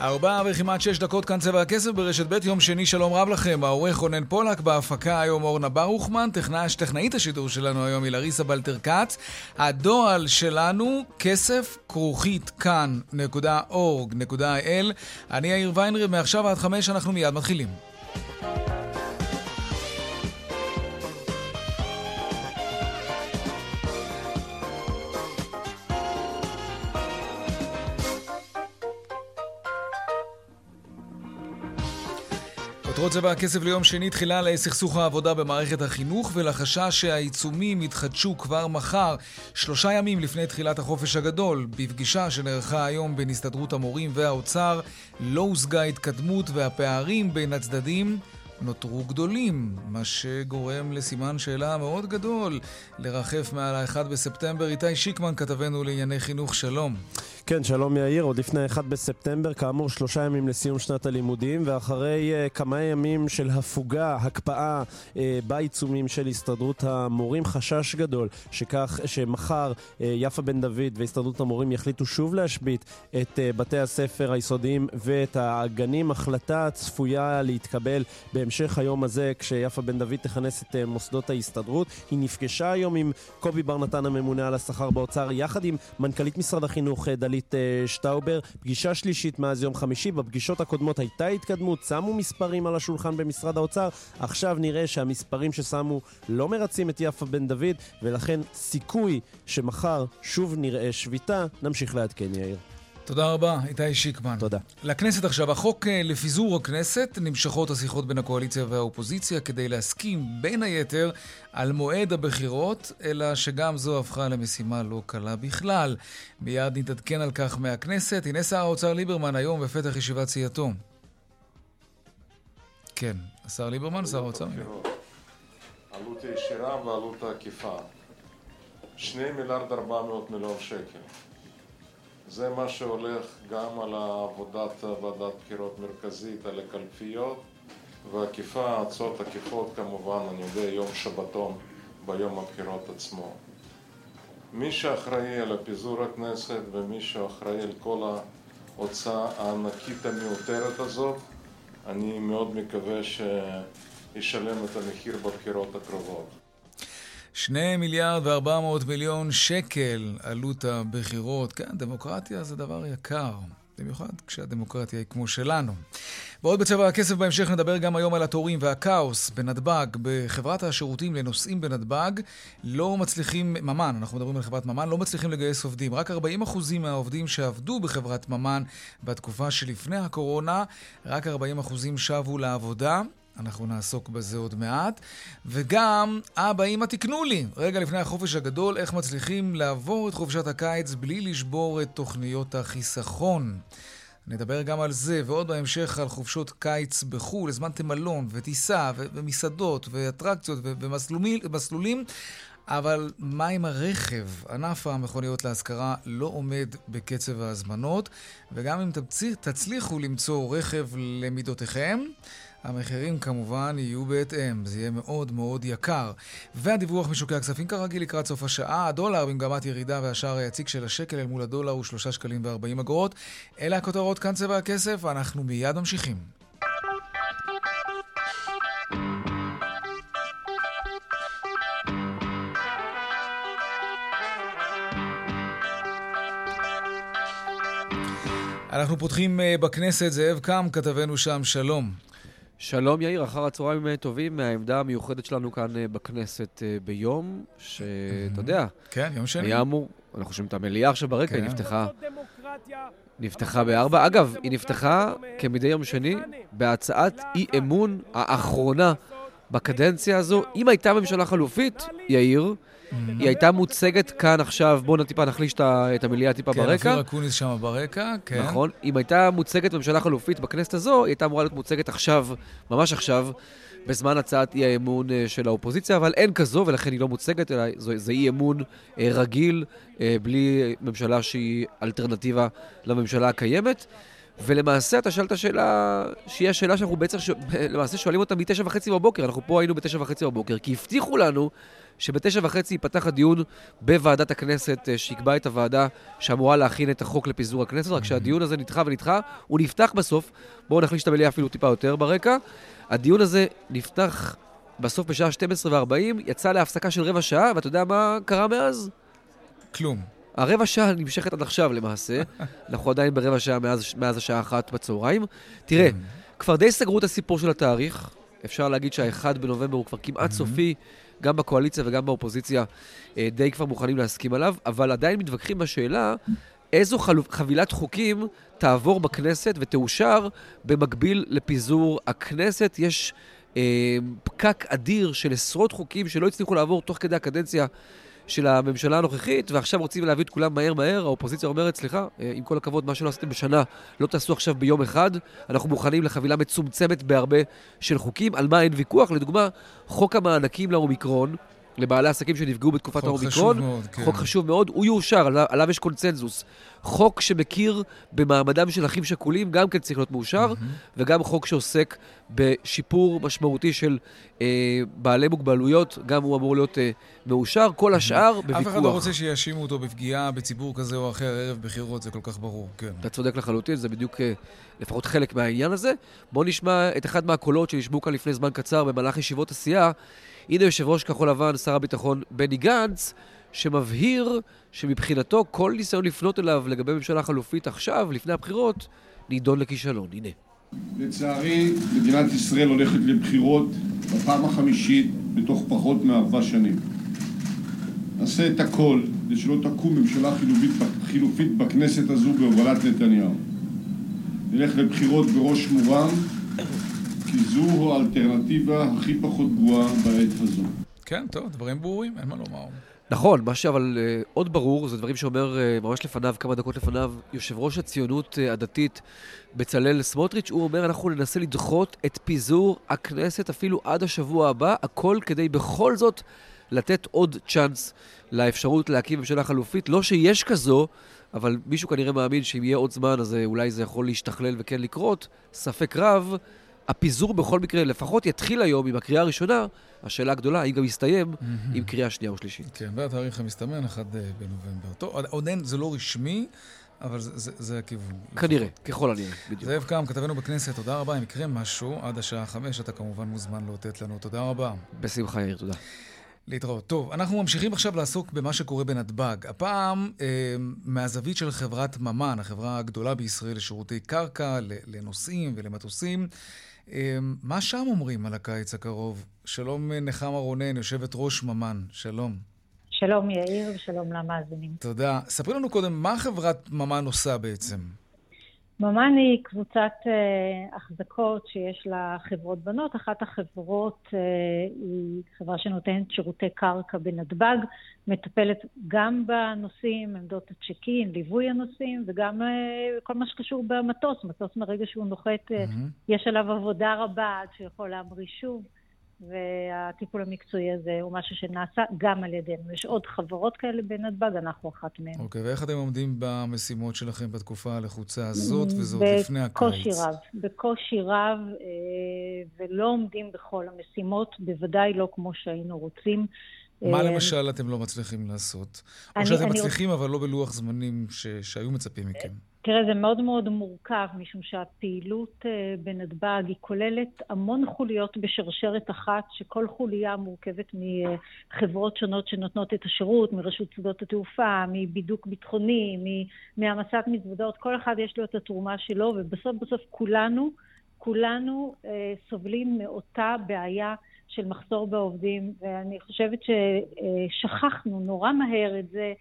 ארבע וכמעט 6 דקות, כאן צבע הכסף ברשת ב' יום שני. שלום רב לכם, העורך רונן פולק, בהפקה היום אורנה ברוכמן, טכנאית השידור שלנו היום היא לריסה בלטרקץ. הדואל שלנו כסף@כאן.org.il. אני יאיר ויינרב, מעכשיו עד 5 אנחנו מיד מתחילים. צבע הכסף ליום שני, תחילה לסכסוך העבודה במערכת החינוך ולחשש שהעיצומים יתחדשו כבר מחר, 3 ימים לפני תחילת החופש הגדול. בפגישה שנערכה היום בין הסתדרות המורים והאוצר לא הושגה התקדמות והפערים בין הצדדים נותרו גדולים, מה שגורם לסימן שאלה מאוד גדול לרחף מעל 1 בספטמבר. איתי שיקמן כתבנו לענייני חינוך, שלום. כן, שלום יאיר. עוד לפני 1 בספטמבר, כאמור 3 ימים לסיום שנת הלימודים, ואחרי כמה ימים של הפוגה, הקפאה בעיצומים של הסתדרות המורים, חשש גדול שכך שמחר יפה בן דוד והסתדרות המורים יחליטו שוב להשבית את בתי הספר היסודיים ואת הגנים. החלטה צפויה להתקבל בהמשך היום הזה, כשיפה בן דוד תכנס את מוסדות ההסתדרות. היא נפגשה היום עם קובי ברנתן, הממונה על השכר באוצר, יחד עם מנכ"לית משרד החינוך דלית שטאובר. פגישה שלישית מאז יום חמישי. בפגישות הקודמות הייתה התקדמות, שמו מספרים על השולחן במשרד האוצר. עכשיו נראה שהמספרים ששמו לא מרצים את יפה בן דוד, ולכן סיכוי שמחר שוב נראה שביתה. נמשיך לעדכן, יאיר. תודה רבה, איתי שיקמן. תודה. לכנסת עכשיו, החוק לפיזור הכנסת, נמשכות השיחות בין הקואליציה והאופוזיציה כדי להסכים בין היתר על מועד הבחירות, אלא שגם זו הפכה למשימה לא קלה בכלל. מיד נתעדכן על כך מהכנסת. הנה שר האוצר ליברמן היום בפתח ישיבת סיעתו. כן, השר ליברמן, שר האוצר. עלות הישירה ועלות העקיפה. 2.4 מיליארד שקל. זה מה שהולך גם על עבודת ועדת בחירות מרכזית, על הקלפיות, והקיפה, הצעות הקיפות כמובן, אני יודע, יום שבתון ביום הבחירות עצמו. מי שאחראי על הפיזור הכנסת ומי שאחראי על כל ההוצאה הענקית המיותרת הזאת, אני מאוד מקווה שישלם את המחיר בבחירות הקרובות. 2.4 מיליארד שקל עלות הבחירות. כן, דמוקרטיה זה דבר יקר, במיוחד כשהדמוקרטיה היא כמו שלנו. ועוד בצבע הכסף בהמשך נדבר גם היום על התורים והקאוס בנדבג. בחברת השירותים לנוסעים בנדבג לא מצליחים, ממן, אנחנו מדברים על חברת ממן, לא מצליחים לגייס עובדים. רק 40% מהעובדים שעבדו בחברת ממן בתקופה שלפני הקורונה, רק 40% שבו לעבודה. אנחנו נעסוק בזה עוד מעט. וגם, אבא, אמא, תקנו לי. רגע לפני החופש הגדול, איך מצליחים לעבור את חופשת הקיץ בלי לשבור את תוכניות החיסכון. נדבר גם על זה, ועוד בהמשך על חופשות קיץ בחול. הזמנתם מלון וטיסה ומסעדות ואטרקציות ומסלולים. אבל מה עם הרכב? ענף המכוניות להשכרה לא עומד בקצב ההזמנות. וגם אם תצליחו למצוא רכב למידותיכם, המחירים כמובן יהיו בהתאם, זה יהיה מאוד מאוד יקר. והדיווח משוקי הכספים כרגיל לקראת סוף השעה, הדולר במגמת ירידה והשער היציג של השקל אל מול הדולר הוא 3.40 שקלים. אלה הכותרות, כאן צבע הכסף, אנחנו מיד ממשיכים. אנחנו פותחים בכנסת, זאב קם, כתבנו שם, שלום. שלום יאיר, אחר הצהריים טובים מהעמדה המיוחדת שלנו כאן בכנסת ביום שאתה יודע. כן, יום שני. היה אמור, אנחנו חושבים את המליאה עכשיו ברקע, היא נפתחה ב-4. אגב, היא נפתחה כמדי יום שני בהצעת אי אמון האחרונה בקדנציה הזו. אם הייתה ממשלה חלופית, יאיר, היא הייתה מוצגת כאן עכשיו, בואו טיפה נחליש את המליאה טיפה ברקע. כן, אפילו אקוניס שם ברקע, כן. נכון, אם הייתה מוצגת ממשלה חלופית בכנסת הזו, היא הייתה אמורה להיות מוצגת עכשיו, ממש עכשיו, בזמן הצעת אי האמון של האופוזיציה, אבל אין כזו, ולכן היא לא מוצגת, אלא זה אי אמון רגיל, בלי ממשלה שהיא אלטרנטיבה לממשלה הקיימת. ולמעשה אתה שאלת שאלה, שהיא השאלה שאנחנו בעצם למעשה שואלים אותה מ-9:30 בבוקר, אנחנו פה היינו ב-9:30 בבוקר, כי הבטיחו לנו שב-9:30 ייפתח הדיון בוועדת הכנסת, שיקבע את הוועדה שאמורה להכין את החוק לפיזור הכנסת, רק שהדיון הזה נדחה ונדחה, הוא נפתח בסוף, בואו נחליש את המליאה אפילו טיפה יותר ברקע, הדיון הזה נפתח בסוף בשעה 12:40, יצא להפסקה של רבע שעה, ואתה יודע מה קרה מאז? כלום. הרבע שעה נמשכת עד עכשיו למעשה, אנחנו עדיין ברבע שעה מאז השעה 1 בצהריים. תראה, כבר די סגרו את הסיפור של התאריך, אפשר להגיד שה-1 בנובמבר הוא כבר כמעט סופי, גם בקואליציה וגם באופוזיציה די כבר מוכנים להסכים עליו, אבל עדיין מתווכחים בשאלה, איזו חבילת חוקים תעבור בכנסת ותאושר במקביל לפיזור הכנסת. יש פקק אדיר של עשרות חוקים שלא הצליחו לעבור תוך כדי הקדנציה, של הממשלה הנוכחית, ועכשיו רוצים להביא את כולם מהר, האופוזיציה אומרת, סליחה, עם כל הכבוד, מה שלא עשיתם בשנה, לא תעשו עכשיו ביום אחד, אנחנו מוכנים לחבילה מצומצמת בהרבה של חוקים, על מה אין ויכוח, לדוגמה, חוק המענקים לאומיקרון, לבעלי עסקים שנפגעו בתקופת האומיקרון, חוק חשוב מאוד, הוא יאושר, עליו יש קונצנזוס, חוק שמכיר במעמדם של אחים שכולים, גם כן צריך להיות מאושר, וגם חוק שעוסק בשיפור משמעותי של בעלי מוגבלויות, גם הוא אמור להיות מאושר, כל השאר בוויכוח. אף אחד לא רוצה שיאשימו אותו בפגיעה בציבור כזה או אחר, ערב בחירות, זה כל כך ברור, כן. אתה צודק לחלוטין, זה בדיוק לפחות חלק מהעניין הזה. בואו נשמע את אחד מהקולות שנשמעו כאן לפני זמן קצר במהלך ישיבות הסיעה. הנה יושב ראש כחול לבן, שר הביטחון בני גנץ, שמבהיר שמבחינתו כל ניסיון לפנות אליו לגבי ממשלה חלופית עכשיו, לפני הבחירות, נידון לכישלון. הנה. לצערי, מדינת ישראל הולכת לבחירות בפעם החמישית בתוך פחות מ-4 שנים. נעשה את הכל, כדי שלא תקום ממשלה חילופית בכנסת הזו בהובלת נתניהו. נלך לבחירות בראש מורם, כי זו האלטרנטיבה הכי פחות גרועה בעת הזו. כן, טוב, דברים ברורים, אין מה לומר. נכון, מה שאבל עוד ברור, זה דברים שאומר ממש לפניו, כמה דקות לפניו, יושב ראש הציונות הדתית בצלל סמוטריץ', הוא אומר, אנחנו ננסה לדחות את פיזור הכנסת אפילו עד השבוע הבא, הכל כדי בכל זאת לתת עוד צ'אנס לאפשרות להקים ממשלה חלופית, לא שיש כזו, אבל מישהו כנראה מאמין שאם יהיה עוד זמן, אז אולי זה יכול להשתכלל וכן לקרות, ספק רב, הפיזור בכל מקרה לפחות יתחיל היום עם הקריאה הראשונה, השאלה הגדולה, האם גם יסתיים עם קריאה שנייה או שלישית. כן, והתאריך המסתמן 1 בנובמבר. טוב, עוד אין, זה לא רשמי, אבל זה הכיוון. כנראה, ככל הנראה, בדיוק. זאב קם, כתבנו בכנסת, תודה רבה, אם יקרה משהו, עד השעה 5, אתה כמובן מוזמן להוטט לנו, תודה רבה. בשמחה, יאיר, תודה. להתראות. טוב, אנחנו ממשיכים עכשיו לעסוק במה שקורה בנתב"ג. הפעם מהזווית של חברת ממן, החברה הגדולה בישראל לשירותי קרקע, לנוסעים ולמטוסים, מה שם אומרים על הקיץ הקרוב? שלום נחמה רונן, יושבת ראש ממן. שלום. שלום יאיר ושלום למאזינים. תודה. ספרי לנו קודם, מה חברת ממן עושה בעצם? ממן היא קבוצת החזקות שיש לה חברות בנות. אחת החברות היא חברה שנותנת שירותי קרקע בנתב"ג, מטפלת גם בנוסעים, עמדות הצ'קין, ליווי הנוסעים, וגם כל מה שקשור במטוס. מטוס מרגע שהוא נוחת, יש עליו עבודה רבה עד שיכול להמריא שוב, והטיפול המקצועי הזה הוא משהו שנעשה גם על ידינו. יש עוד חברות כאלה בנתב"ג, אנחנו אחת מהן. אוקיי, ואיך אתם עומדים במשימות שלכם בתקופה הלחוצה הזאת, וזאת לפני הקיץ? בקושי רב, ולא עומדים בכל המשימות, בוודאי לא כמו שהיינו רוצים. מה למשל אתם לא מצליחים לעשות? או שאתם מצליחים, אבל לא בלוח זמנים שהיו מצפים מכם? תראה, זה מאוד מאוד מורכב, משום שהפעילות בנתב"ג היא כוללת המון חוליות בשרשרת אחת, שכל חוליה מורכבת מחברות שונות שנותנות את השירות, מרשות שדות התעופה, מבידוק ביטחוני, מהמסת מזוודות, כל אחד יש לו את התרומה שלו, ובסוף כולנו סובלים מאותה בעיה של מחסור בעובדים, ואני חושבת ששכחנו נורא מהר את זה,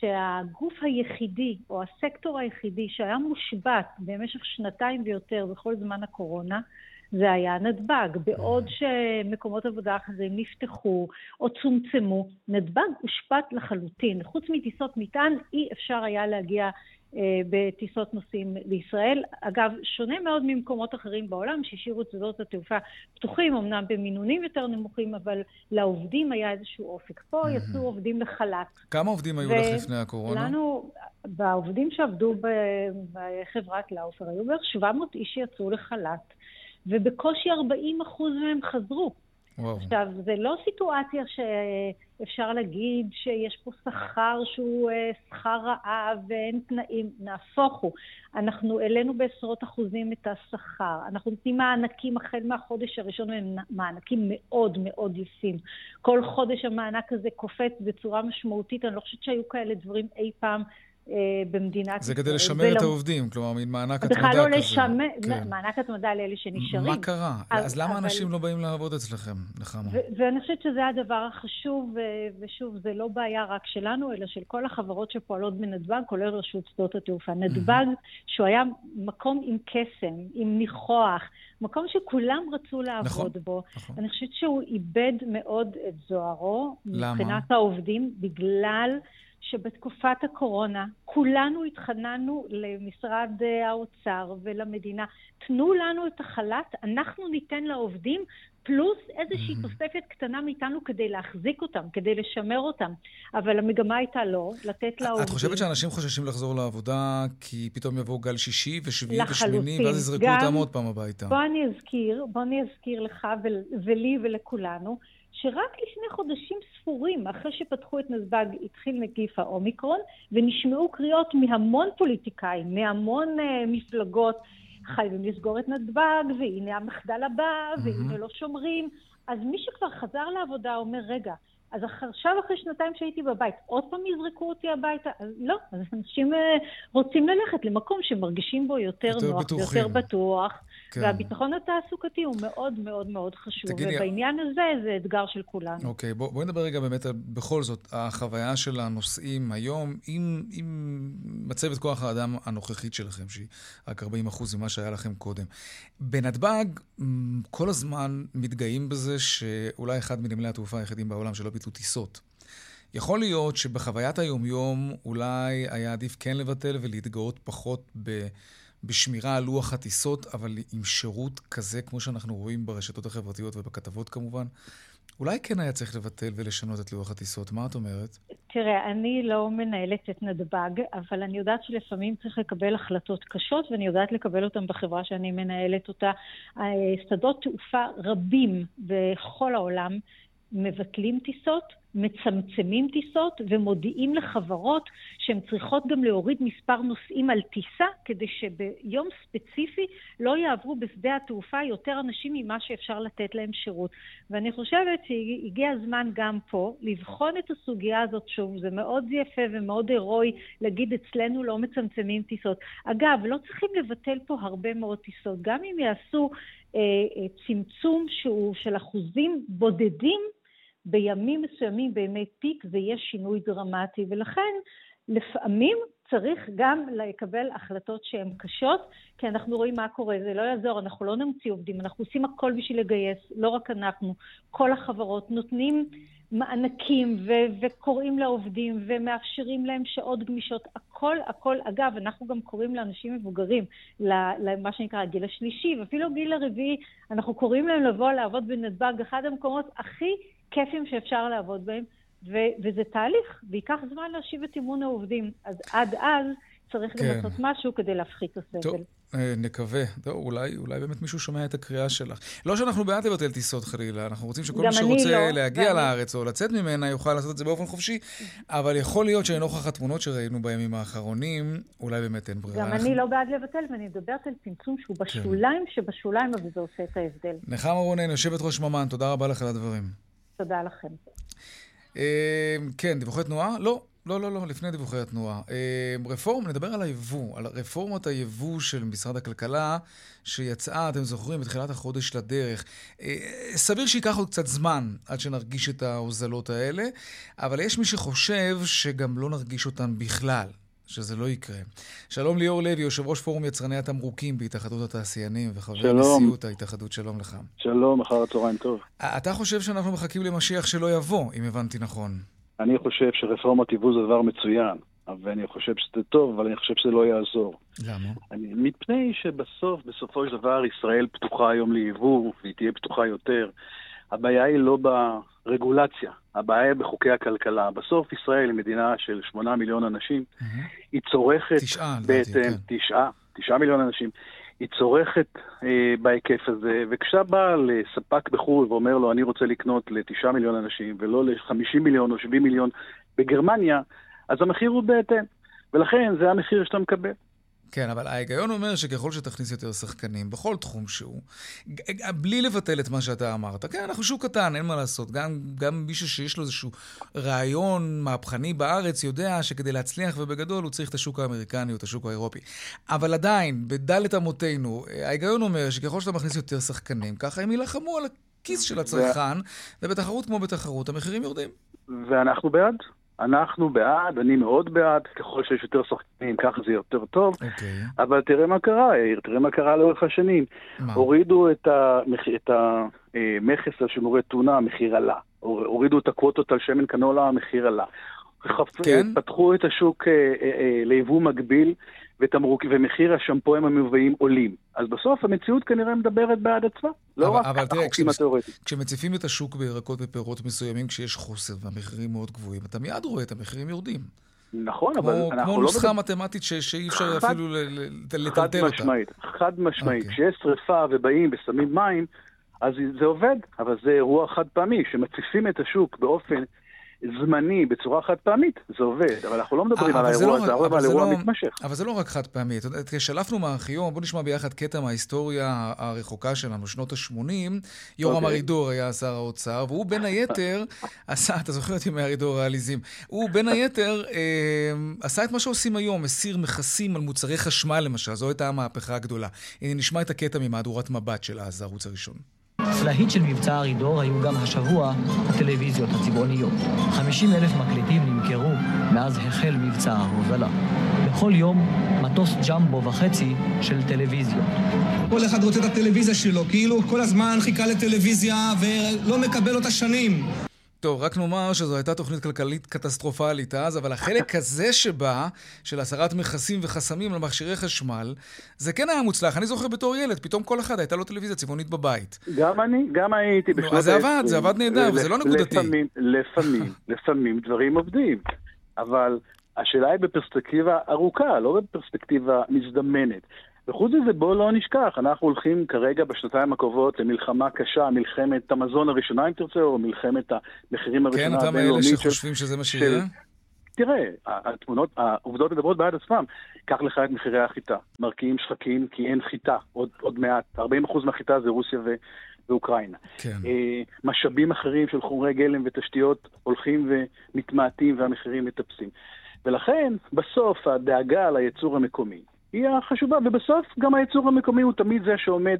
שהגוף היחידי או הסקטור היחידי שהיה מושבת במשך 2 ויותר בכל זמן הקורונה, זה היה נדב"ג. בעוד שמקומות עבודה אחרים נפתחו או צומצמו, נדב"ג הושפט לחלוטין. חוץ מטיסות מטען, אי אפשר היה להגיע בטיסות נוסעים לישראל. אגב, שונה מאוד ממקומות אחרים בעולם, שהשאירו את שדות התעופה פתוחים, אמנם במינונים יותר נמוכים, אבל לעובדים היה איזשהו אופק. פה יצאו עובדים לחל"ת. כמה עובדים היו לך לפני הקורונה? לנו, בעובדים שעבדו בחברת לאופר, היו בערך 700 איש שיצאו לחל"ת, ובקושי 40% מהם חזרו. עכשיו, זה לא סיטואציה שאפשר להגיד שיש פה שכר שהוא שכר רעב ואין תנאים, נהפוך הוא. אנחנו העלינו בעשרות אחוזים את השכר, אנחנו נותנים מענקים החל מהחודש הראשון, הם מענקים מאוד מאוד יפים. כל חודש המענק הזה קופץ בצורה משמעותית, אני לא חושבת שהיו כאלה דברים אי פעם במדינת... זה כדי לשמר את העובדים, כלומר, מין מענק התמדה כזה. מענק התמדה לאלה שנשארים. מה קרה? אז למה אנשים לא באים לעבוד אצלכם, נחמה? ואני חושבת שזה הדבר החשוב, ושוב, זה לא בעיה רק שלנו, אלא של כל החברות שפועלות בנדב"ג, כולל רשות שדות התעופה. נדב"ג, שהוא היה מקום עם קסם, עם ניחוח, מקום שכולם רצו לעבוד בו. אני חושבת שהוא איבד מאוד את זוהרו, מבחינת העובדים, בגלל שבתקופת הקורונה כולנו התחננו למשרד האוצר ולמדינה, תנו לנו את החל"ת, אנחנו ניתן לעובדים פלוס איזושהי תוספת קטנה מאיתנו כדי להחזיק אותם, כדי לשמר אותם. אבל המגמה הייתה לא, לתת לעובדים. את חושבת שאנשים חוששים לחזור לעבודה, כי פתאום יבואו גל שישי ושביעי ושמיני, ואז יזרקו אותם עוד פעם הביתה? בוא אני אזכיר לך ולי ולכולנו, שרק לפני חודשים ספורים, אחרי שפתחו את נדב"ג, התחיל נגיף האומיקרון, ונשמעו קריאות מהמון פוליטיקאים, מהמון מפלגות, חייבים לסגור את נדב"ג, והנה המחדל הבא, והנה לא שומרים. אז מי שכבר חזר לעבודה אומר, רגע, אז עכשיו אחרי שנתיים שהייתי בבית, עוד פעם יזרקו אותי הביתה? אז לא, אז אנשים רוצים ללכת למקום שמרגישים בו יותר נוח, יותר בטוח. והביטחון התעסוקתי הוא מאוד מאוד מאוד חשוב, ובעניין הזה זה אתגר של כולנו. אוקיי, בואי נדבר רגע באמת בכל זאת, החוויה של הנוסעים היום, עם מצבת כוח האדם הנוכחית שלכם, שהיא רק 40% ממה שהיה לכם קודם. בנתב"ג, כל הזמן מתגאים בזה שאולי אחד מנמלי התעופה היחידים בעולם שלא ביטלו טיסות. יכול להיות שבחוויית היום-יום אולי היה עדיף כן לבטל ולהתגאות פחות בשמירה על לוח הטיסות, אבל עם שירות כזה, כמו שאנחנו רואים ברשתות החברתיות ובכתבות כמובן, אולי כן היה צריך לבטל ולשנות את לוח הטיסות. מה את אומרת? תראה, אני לא מנהלת את נדב"ג, אבל אני יודעת שלפעמים צריך לקבל החלטות קשות, ואני יודעת לקבל אותן בחברה שאני מנהלת אותה. שדות תעופה רבים בכל העולם מבטלים טיסות, מצמצמים טיסות ומודיעים לחברות שהן צריכות גם להוריד מספר נוסעים על טיסה, כדי שביום ספציפי לא יעברו בשדה התעופה יותר אנשים ממה שאפשר לתת להם שירות. ואני חושבת שהגיע הזמן גם פה לבחון את הסוגיה הזאת שוב. זה מאוד יפה ומאוד אירועי להגיד אצלנו לא מצמצמים טיסות. אגב, לא צריכים לבטל פה הרבה מאוד טיסות, גם אם יעשו צמצום שהוא של אחוזים בודדים בימים מסוימים, בימי פיק, זה יהיה שינוי דרמטי, ולכן לפעמים צריך גם לקבל החלטות שהן קשות, כי אנחנו רואים מה קורה, זה לא יעזור, אנחנו לא נמציא עובדים, אנחנו עושים הכל בשביל לגייס, לא רק אנחנו, כל החברות נותנים מענקים וקוראים לעובדים ומאפשרים להם שעות גמישות, הכל, אגב, אנחנו גם קוראים לאנשים מבוגרים, למה שנקרא הגיל השלישי, ואפילו גיל הרביעי, אנחנו קוראים להם לבוא לעבוד בנדב"ג, אחד המקומות הכי כיפים שאפשר לעבוד בהם, וזה תהליך, ויקח זמן להשיב את אימון העובדים, אז עד אז צריך לעשות משהו כדי להפחית הסבל. טוב, נקווה. אולי באמת מישהו שומע את הקריאה שלך. לא שאנחנו בעד לבטל טיסות חלילה, אנחנו רוצים שכל מי שרוצה להגיע לארץ או לצאת ממנה יוכל לעשות את זה באופן חופשי, אבל יכול להיות שנוכח התמונות שראינו בימים האחרונים, אולי באמת אין ברירה. גם אני לא בעד לבטל, ואני מדברת על צמצום שהוא בשוליים שבשוליים, אבל זה עושה את ההבדל. נחמה רונן, יושבת ראש ממ"ן, תודה רבה לך על הדברים. תודה לכם. כן, דיווחי תנועה? לא, לפני דיווחי התנועה. נדבר על היבוא, על רפורמת היבוא של משרד הכלכלה, שיצאה, אתם זוכרים, בתחילת החודש לדרך. סביר שיקח עוד קצת זמן עד שנרגיש את ההוזלות האלה, אבל יש מי שחושב שגם לא נרגיש אותן בכלל. שזה לא יקרה. שלום ליאור לוי, יושב ראש פורום יצרני התמרוקים בהתאחדות התעשיינים וחבר נשיאות ההתאחדות, שלום לך. שלום, אחר הצהריים טוב. אתה חושב שאנחנו מחכים למשיח שלא יבוא, אם הבנתי נכון. אני חושב שרפורמת יבוא זה דבר מצוין, אבל אני חושב שזה טוב, אבל אני חושב שזה לא יעזור. למה? מפני שבסופו של דבר ישראל פתוחה היום ליבוא, והיא תהיה פתוחה יותר. הבעיה היא לא ברגולציה, הבעיה היא בחוקי הכלכלה. בסוף ישראל היא מדינה של 8 מיליון אנשים, היא צורכת... 9 מיליון אנשים. היא צורכת בהיקף הזה, וכשאתה בא לספק בחו"ל ואומר לו, אני רוצה לקנות ל9 מיליון אנשים, ולא ל50 מיליון או 70 מיליון בגרמניה, אז המחיר הוא בהתאם, ולכן זה המחיר שאתה מקבל. כן, אבל ההיגיון אומר שככל שתכניס יותר שחקנים, בכל תחום שהוא, בלי לבטל את מה שאתה אמרת, כן, אנחנו שוק קטן, אין מה לעשות. גם מישהו שיש לו איזשהו רעיון מהפכני בארץ יודע שכדי להצליח ובגדול הוא צריך את השוק האמריקני או את השוק האירופי. אבל עדיין, בדלת אמותינו, ההיגיון אומר שככל שאתה מכניס יותר שחקנים, ככה הם ילחמו על הכיס של הצרכן, ובתחרות כמו בתחרות, המחירים יורדים. ואנחנו בעד? אנחנו בעד, אני מאוד בעד, ככל שיש יותר שחקנים, ככה זה יותר טוב. Okay. אבל תראה מה קרה, תראה מה קרה לאורך השנים. מה? הורידו את המכס על שימורי טונה, המחיר עלה. הורידו את הקווטות על שמן קנולה, המחיר עלה. כן? פתחו את השוק ליבוא מקביל, ומחיר השמפויים המובאים עולים. אז בסוף המציאות כנראה מדברת בעד עצמה. לא רק החוקים התיאורטיים. כשמציפים את השוק בירקות ופירות מסוימים, כשיש חוסר והמחירים מאוד גבוהים, אתה מיד רואה את המחירים יורדים. נכון, אבל אנחנו לא... כמו נוסחה מתמטית שאי אפשר אפילו לטלטל אותה. חד משמעית. כשיש שריפה ובאים ושמים מים, אז זה עובד, אבל זה אירוע חד פעמי, שמציפים את השוק באופן זמני, בצורה חד פעמית, זה עובד, אבל אנחנו לא מדברים על האירוע הזה, אבל האירוע מתמשך. אבל זה לא רק חד פעמית. כשלפנו מהארכיון, בוא נשמע ביחד קטע מההיסטוריה הרחוקה שלנו, שנות ה-80, יורם ארידור היה שר האוצר, והוא בין היתר, אתה זוכר אותי מארידור העליזים, הוא בין היתר עשה את מה שעושים היום, הסיר מכסים על מוצרי חשמל למשל, זו הייתה המהפכה הגדולה. נשמע את הקטע ממהדורת מבט של אז, הערוץ הראשון. להיט של מבצע ארידור היו גם השבוע הטלוויזיות הצבעוניות. 50,000 מקליטים נמכרו מאז החל מבצע ההובלה. בכל יום מטוס ג'מבו וחצי של טלוויזיות. כל אחד רוצה את הטלוויזיה שלו, כאילו כל הזמן חיכה לטלוויזיה ולא מקבל אותה שנים. טוב, רק נאמר שזו הייתה תוכנית כלכלית קטסטרופלית אז, אבל החלק הזה שבה, של הסרת מכסים וחסמים למכשירי חשמל, זה כן היה מוצלח. אני זוכר בתור ילד, פתאום כל אחד הייתה לו טלוויזיה צבעונית בבית. גם הייתי בשנות ה-20. אז זה עבד נהדר, וזה לא נקודתי. לפעמים דברים עובדים, אבל השאלה היא בפרספקטיבה ארוכה, לא בפרספקטיבה מזדמנת. וחוץ מזה בואו לא נשכח, אנחנו הולכים כרגע בשנתיים הקרובות למלחמה קשה, מלחמת המזון הראשונה אם תרצה, או מלחמת המחירים הראשונה. כן, אתה מאלה שחושבים שזה מה שיהיה? תראה, העובדות מדברות בעד עצמם. קח לך את מחירי החיטה, מרקיעים שחקים כי אין חיטה, עוד מעט, 40% מהחיטה זה רוסיה ואוקראינה. משאבים אחרים של חומרי גלם ותשתיות הולכים ומתמעטים והמחירים מטפסים. ולכן בסוף הדאגה ליצור המקומי היא החשובה, ובסוף גם הייצור המקומי הוא תמיד זה שעומד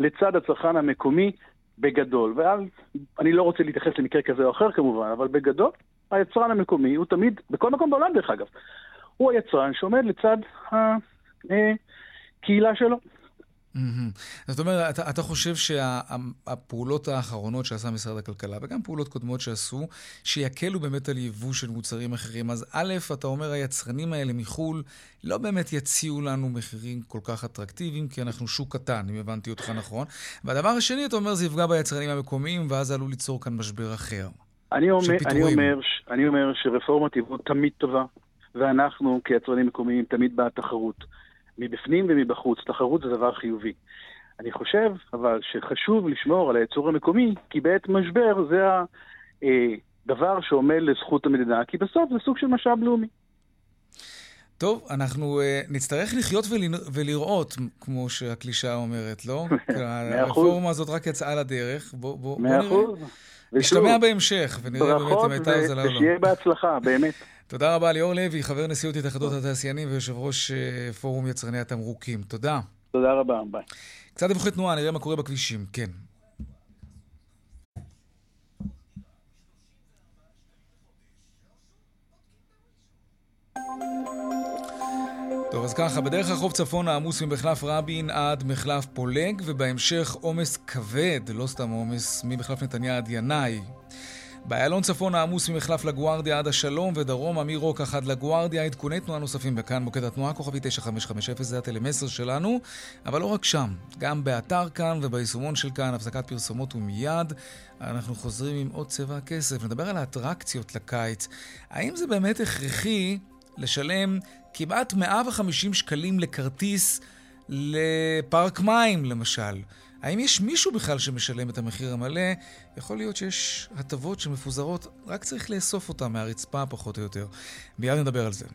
לצד הצרכן המקומי בגדול. ואני לא רוצה להתייחס למקרה כזה או אחר כמובן, אבל בגדול, היצרן המקומי הוא תמיד, בכל מקום בעולם דרך אגב, הוא היצרן שעומד לצד הקהילה שלו. זאת אומרת, אתה חושב שהפעולות האחרונות שעשה משרד הכלכלה, וגם פעולות קודמות שעשו, שיקלו באמת על ייבוא של מוצרים אחרים, אז א', אתה אומר, היצרנים האלה מחול לא באמת יציעו לנו מחירים כל כך אטרקטיביים, כי אנחנו שוק קטן, אם הבנתי אותך נכון. והדבר השני, אתה אומר, זה יפגע ביצרנים המקומיים, ואז עלול ליצור כאן משבר אחר. אני אומר שרפורמת יבוא תמיד טובה, ואנחנו כיצרנים מקומיים תמיד באה תחרות. מבפנים ומבחוץ, תחרות זה דבר חיובי. אני חושב, אבל שחשוב לשמור על הייצור המקומי, כי בעת משבר זה הדבר שעומד לזכות המדינה, כי בסוף זה סוג של משאב לאומי. טוב, אנחנו נצטרך לחיות ולראות, כמו שהקלישה אומרת, לא? הרפורמה הזאת רק יצאה לדרך. בוא נראה. נשתמע בהמשך, ונראה באמת אם הייתה הזלה או לא. ושיהיה בהצלחה, באמת. תודה רבה ליאור לוי, חבר נשיאות התאחדות התעשיינים ויושב ראש פורום יצרני התמרוקים. תודה. תודה רבה, ביי. קצת דיווחי תנועה, נראה מה קורה בכבישים, כן. טוב, אז ככה, בדרך החוף צפון העמוס ממחלף רבין עד מחלף פולג, ובהמשך עומס כבד, לא סתם עומס, ממחלף נתניה עד ינאי. באיילון צפון העמוס ממחלף לגוארדיה עד השלום, ודרום מרוקח עד לגוארדיה. עדכוני תנועה נוספים בכאן מוקד התנועה, כוכבי 9550, זה הטלמסר שלנו, אבל לא רק שם, גם באתר כאן וביישומון של כאן. הפסקת פרסומות ומיד אנחנו חוזרים עם עוד צבע הכסף. נדבר על האטרקציות לקיץ. האם זה באמת הכרחי לשלם כמעט 150 שקלים לכרטיס לפארק מים למשל? האם יש מישהו בכלל שמשלם את המחיר המלא? יכול להיות שיש הטבות שמפוזרות, רק צריך לאסוף אותה מהרצפה פחות או יותר. ביד נדבר על זה.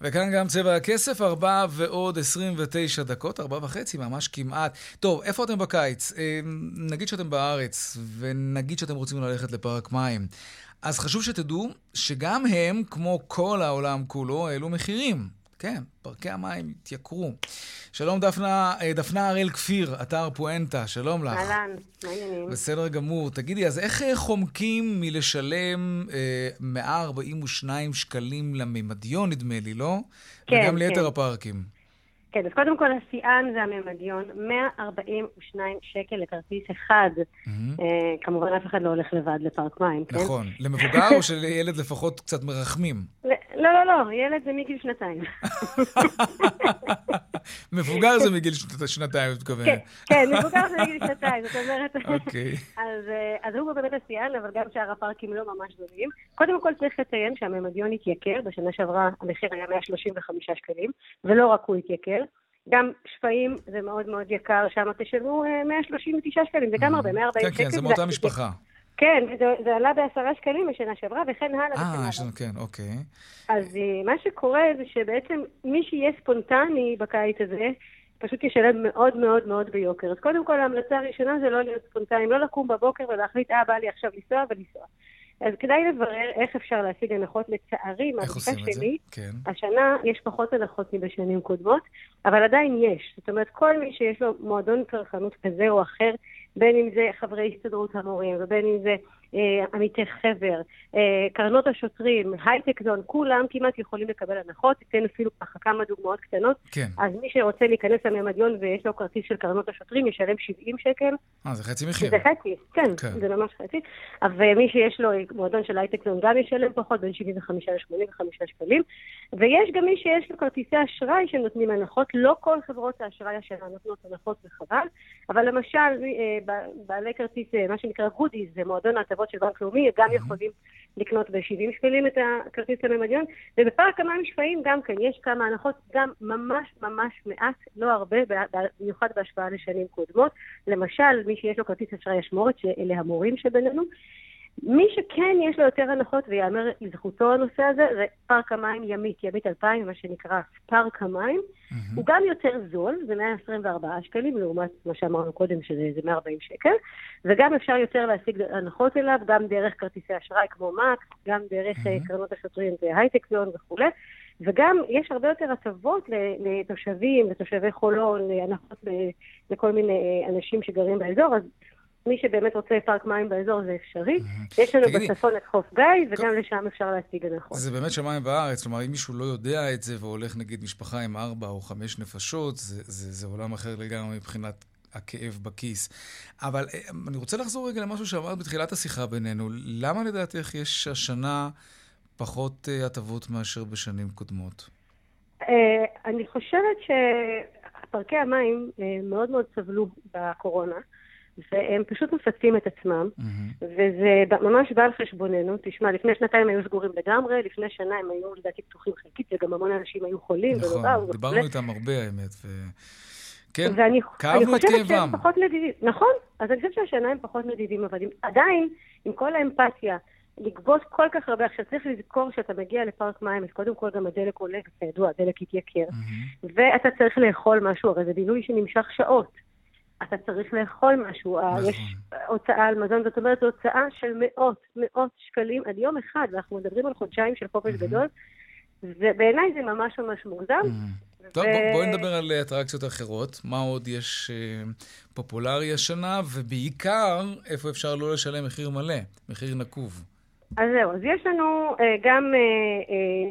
וכאן גם צבע הכסף, 4:29, 4:30 ממש כמעט. טוב, איפה אתם בקיץ? נגיד שאתם בארץ, ונגיד שאתם רוצים ללכת לפארק מים. אז חשוב שתדעו שגם הם, כמו כל העולם כולו, העלו מחירים. כן, פארקי המים התייקרו. שלום דפנה הראל כפיר, אתר פואנטה, שלום לך. אהלן, מעניינים. בסדר גמור. תגידי, אז איך חומקים מלשלם 142 שקלים לממדיון, נדמה לי, לא? כן, וגם ליתר הפארקים. כן, אז קודם כל השיאן זה הממדיון, 142 שקל לכרטיס אחד. כמובן אף אחד לא הולך לבד לפארק מים, כן? נכון. למבוגר או שלילד לפחות קצת מרחמים? לא, ילד זה מגיל 2. מבוגר זה מגיל 2, את מתכוונת. כן, מבוגר זה מגיל 2, זאת אומרת. אוקיי. אז הוא באמת השיאן, אבל גם שאר הפארקים לא ממש זולים. קודם כל צריך לציין שהממדיון התייקר, בשנה שעברה המחיר היה 135 שקלים, ולא רק הוא התייקר. גם שפעים זה מאוד מאוד יקר, שם תשלמו 139 שקלים, זה גם הרבה, 140 שקלים. כן, זה מאותה משפחה. כן, זה עלה 10 שקלים בשנה שעברה, וכן הלאה. כן, אוקיי. אז מה שקורה זה שבעצם מי שיהיה ספונטני בקיץ הזה, פשוט ישלם מאוד מאוד מאוד ביוקר. אז קודם כל, ההמלצה הראשונה זה לא להיות ספונטני, לא לקום בבוקר ולהחליט, בא לי עכשיו לנסוע ולנסוע. אז כדאי לברר איך אפשר להשיג הנחות. לצערי, מהבדיקה שלי, השנה יש פחות הנחות מבשנים קודמות, אבל עדיין יש. זאת אומרת, כל מי שיש לו מועדון צרכנות כזה או אחר, בין אם זה חברי הסתדרות המורים, ובין אם זה עמיתי חבר, קרנות השוטרים, הייטק זון, כולם כמעט יכולים לקבל הנחות. אתן אפילו כמה דוגמאות קטנות. כן. אז מי שרוצה להיכנס לממדיון ויש לו כרטיס של קרנות השוטרים, ישלם 70 שקל. זה חצי מחיר. זה חצי, כן. זה ממש חצי. אבל מי שיש לו מועדון של הייטק זון גם ישלם פחות, בין 75 ל-85 שקלים. ויש גם מי שיש לו כרטיסי אשראי שנותנים הנחות. לא כל חברות האשראי השנה נותנות הנחות, וחבל. אבל למשל, בעלי כרטיס, מה שנקרא גודיז, זה מועדון ההטבות של בנק לאומי, גם יכולים לקנות ב-70 שקלים את הכרטיס לממדיון, ובפארק המים שפעים גם כן, יש כמה הנחות, גם ממש מעט, לא הרבה, במיוחד בהשוואה לשנים קודמות. למשל, מי שיש לו כרטיס אשראי אשמורת, שאלה המורים שבינינו, מי שכן יש לו יותר הנחות, ויאמר לזכותו הנושא הזה, זה פארק המים ימית 2000, מה שנקרא פארק המים. הוא גם יותר זול, זה 124 שקלים, לעומת מה שאמרנו קודם, שזה 140 שקל, וגם אפשר יותר להשיג הנחות אליו, גם דרך כרטיסי אשראי כמו מקס, גם דרך קרנות השוטרים והייטק זון וכו'. וגם יש הרבה יותר הטבות לתושבים, לתושבי חולון, להנחות לכל מיני אנשים שגרים באזור, אז מי שבאמת רוצה פארק מים באזור זה אפשרי. יש לנו בצפון את חוף גיא, וגם לשם אפשר להשיג הנחות. זה באמת שמיים בארץ, כלומר אם מישהו לא יודע את זה, והולך נגיד משפחה עם 4 או 5 נפשות, זה עולם אחר לגמרי מבחינת הכאב בכיס. אבל אני רוצה לחזור רגע למשהו שאמרת בתחילת השיחה בינינו. למה לדעתך יש השנה פחות הטבות מאשר בשנים קודמות? אני חושבת שפארקי המים מאוד מאוד סבלו בקורונה, והם פשוט מפצים את עצמם, וזה ממש בא על חשבוננו. תשמע, לפני שנתיים היו סגורים לגמרי, לפני שנה הם היו לדעתי פתוחים חלקית, וגם המון אנשים היו חולים. נכון, דיברנו איתם הרבה האמת, כן, כאבנו את כאבם. נכון, אז אני חושבת שהשנה הם פחות נדיבים, אבל עדיין, עם כל האמפתיה, לגבות כל כך הרבה. עכשיו צריך לזכור שאתה מגיע לפארק מים, אז קודם כל גם הדלק עולה, כידוע, הדלק התייקר, ואתה צריך לאכול משהו, הרי זה בילוי שנמשך שעות. אתה צריך לאכול משהו, יש הוצאה על מזון, זאת אומרת, הוצאה של מאות שקלים עד יום אחד, ואנחנו מדברים על חודשיים של חופש גדול, ובעיניי זה ממש מורדם. טוב, בואי נדבר על אטרקציות אחרות, מה עוד יש פופולרי השנה, ובעיקר, איפה אפשר לא לשלם מחיר מלא, מחיר נקוב. אז זהו, אז יש לנו גם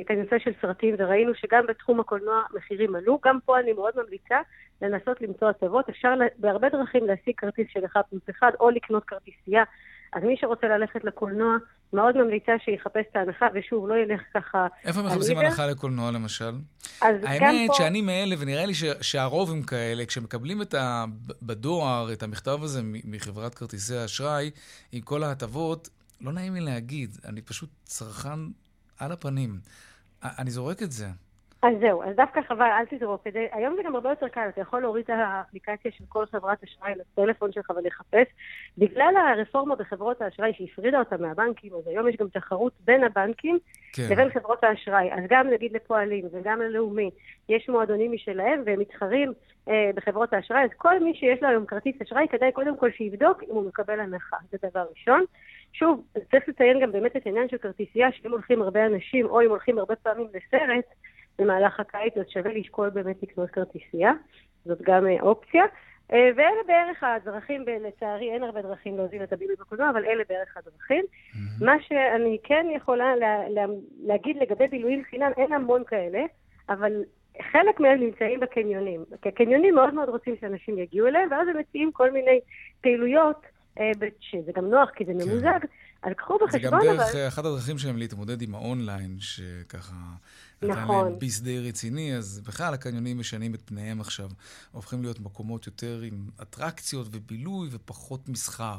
את הנושא של סרטים, וראינו שגם בתחום הקולנוע מחירים עלו, גם פה אני מאוד ממליצה לנסות למצוא הטבות, אפשר בהרבה דרכים להשיג כרטיס של 1+1 או לקנות כרטיסייה, אז מי שרוצה ללכת לקולנוע מאוד ממליצה שיחפש את ההנחה, ושוב, לא ילך ככה. איפה מחפשים הנחה לקולנוע למשל? האמת פה... שאני מאלה, ונראה לי שהרוב הם כאלה, כשמקבלים בדואר את המכתב הזה מחברת כרטיסי האשראי, עם כל ההטבות, לא נעים לי להגיד, אני פשוט צרכן על הפנים. אני זורק את זה. אז זהו, אז דווקא חבל, אל תזרוק את זה. היום זה גם הרבה יותר קל, אתה יכול להוריד את האפליקציה של כל חברת אשראי לטלפון שלך ולחפש. בגלל הרפורמה בחברות האשראי שהפרידה אותה מהבנקים, אז היום יש גם תחרות בין הבנקים כן. לבין חברות האשראי. אז גם נגיד לפועלים וגם ללאומי, יש מועדונים משלהם והם מתחרים בחברות האשראי. אז כל מי שיש לו היום כרטיס אשראי, כדאי קודם כל שיבדוק אם הוא מקבל הנחה. זה דבר ראשון. שוב, צריך לציין גם באמת את העניין של כרטיסייה, שאם הולכים הרבה אנשים, או אם הולכים הרבה פעמים לסרט, במהלך הקיץ, אז שווה לשקול באמת לקנות כרטיסייה, זאת גם אופציה, ואלה בערך הדרכים, לצערי אין הרבה דרכים להוזיל את הבילוי בקולנוע, אבל אלה בערך הדרכים. Mm-hmm. מה שאני כן יכולה להגיד לגבי בילויים חינם, אין המון כאלה, אבל חלק מהם נמצאים בקניונים. הקניונים מאוד מאוד רוצים שאנשים יגיעו אליהם, ואז הם מציעים כל מיני פעילויות, שזה גם נוח כי זה ממוזג, אז קחו בחשבון. זה גם דרך, אחת הדרכים שלהם להתמודד עם האונליין, שככה נתן להם ביס די רציני, אז בכלל הקניונים משנים את פניהם עכשיו, הופכים להיות מקומות יותר עם אטרקציות ובילוי ופחות מסחר.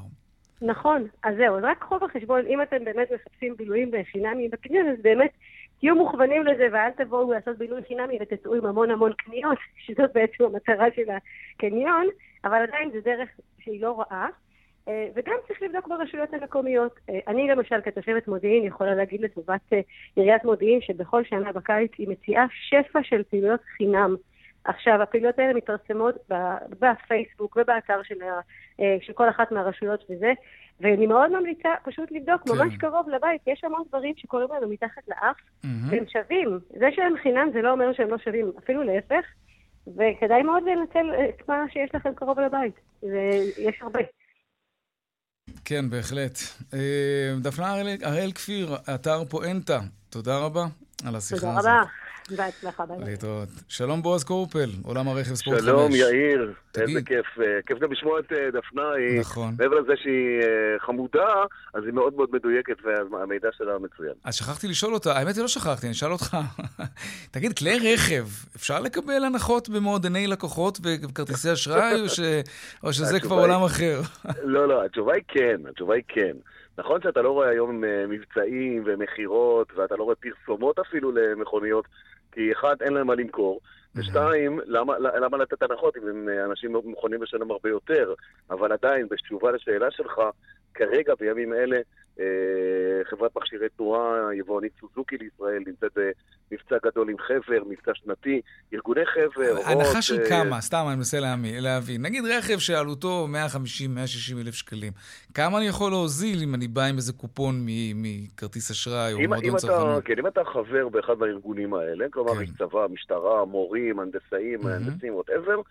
נכון, אז זהו, אז רק קחו בחשבון, אם אתם באמת מחפשים בילויים חינמיים בקניון, אז באמת תהיו מוכוונים לזה, ואל תבואו לעשות בילוי חינמי ותצאו עם המון המון קניות, שזאת בעצם המטרה של הקניון, אבל עדיין זה דרך שהיא לא רעה. וגם צריך לבדוק ברשויות המקומיות. אני למשל כתושבת מודיעין יכולה להגיד לטובת עיריית מודיעין שבכל שנה בקיץ היא מציעה שפע של פעילויות חינם. עכשיו הפעילויות האלה מתפרסמות בפייסבוק ובאתר של כל אחת מהרשויות וזה, ואני מאוד ממליצה פשוט לבדוק כן. ממש קרוב לבית, יש המון דברים שקוראים לנו מתחת לאף והם שווים. זה שהם חינם זה לא אומר שהם לא שווים, אפילו להפך, וכדאי מאוד לנצל את מה שיש לכם קרוב לבית, ויש הרבה. כן, בהחלט. דפנה הראל כפיר, אתר פואנטה. תודה רבה על השיחה הזאת. תודה רבה. בהצלחה. להתראות. שלום בועז קורפל, עולם הרכב ספורט 5. שלום יאיר, איזה כיף. כיף גם לשמוע את דפנה. נכון. מעבר לזה שהיא חמודה, אז היא מאוד מאוד מדויקת והמידע שלה מצוין. אז שכחתי לשאול אותה, האמת היא לא שכחתי, אני שאל אותך. תגיד, כלי רכב, אפשר לקבל הנחות במועדני לקוחות וכרטיסי אשראי או שזה כבר עולם אחר? לא, לא, התשובה היא כן. נכון שאתה לא רואה היום מבצעים ומחירות, ואתה לא רואה פרסומות אפילו למכוניות, כי אחד, אין להם מה למכור, ושתיים, למה לתת הנחות אם אנשים מוכנים לשלם הרבה יותר, אבל עדיין, בתשובה לשאלה שלך, כרגע בימים אלה, חברת מכשירי תנועה, יבואנית סוזוקי לישראל, נמצאת במבצע גדול עם חבר, מבצע שנתי, ארגוני חבר. הנחה של כמה? סתם, אני מנסה להבין. נגיד רכב שעלותו 150-160 אלף שקלים. כמה אני יכול להוזיל אם אני בא עם איזה קופון מכרטיס אשראי או מועדון צרכני? כן, אם אתה חבר באחד מהארגונים האלה, כלומר, צבא, משטרה, מורים, הנדסים, whatever,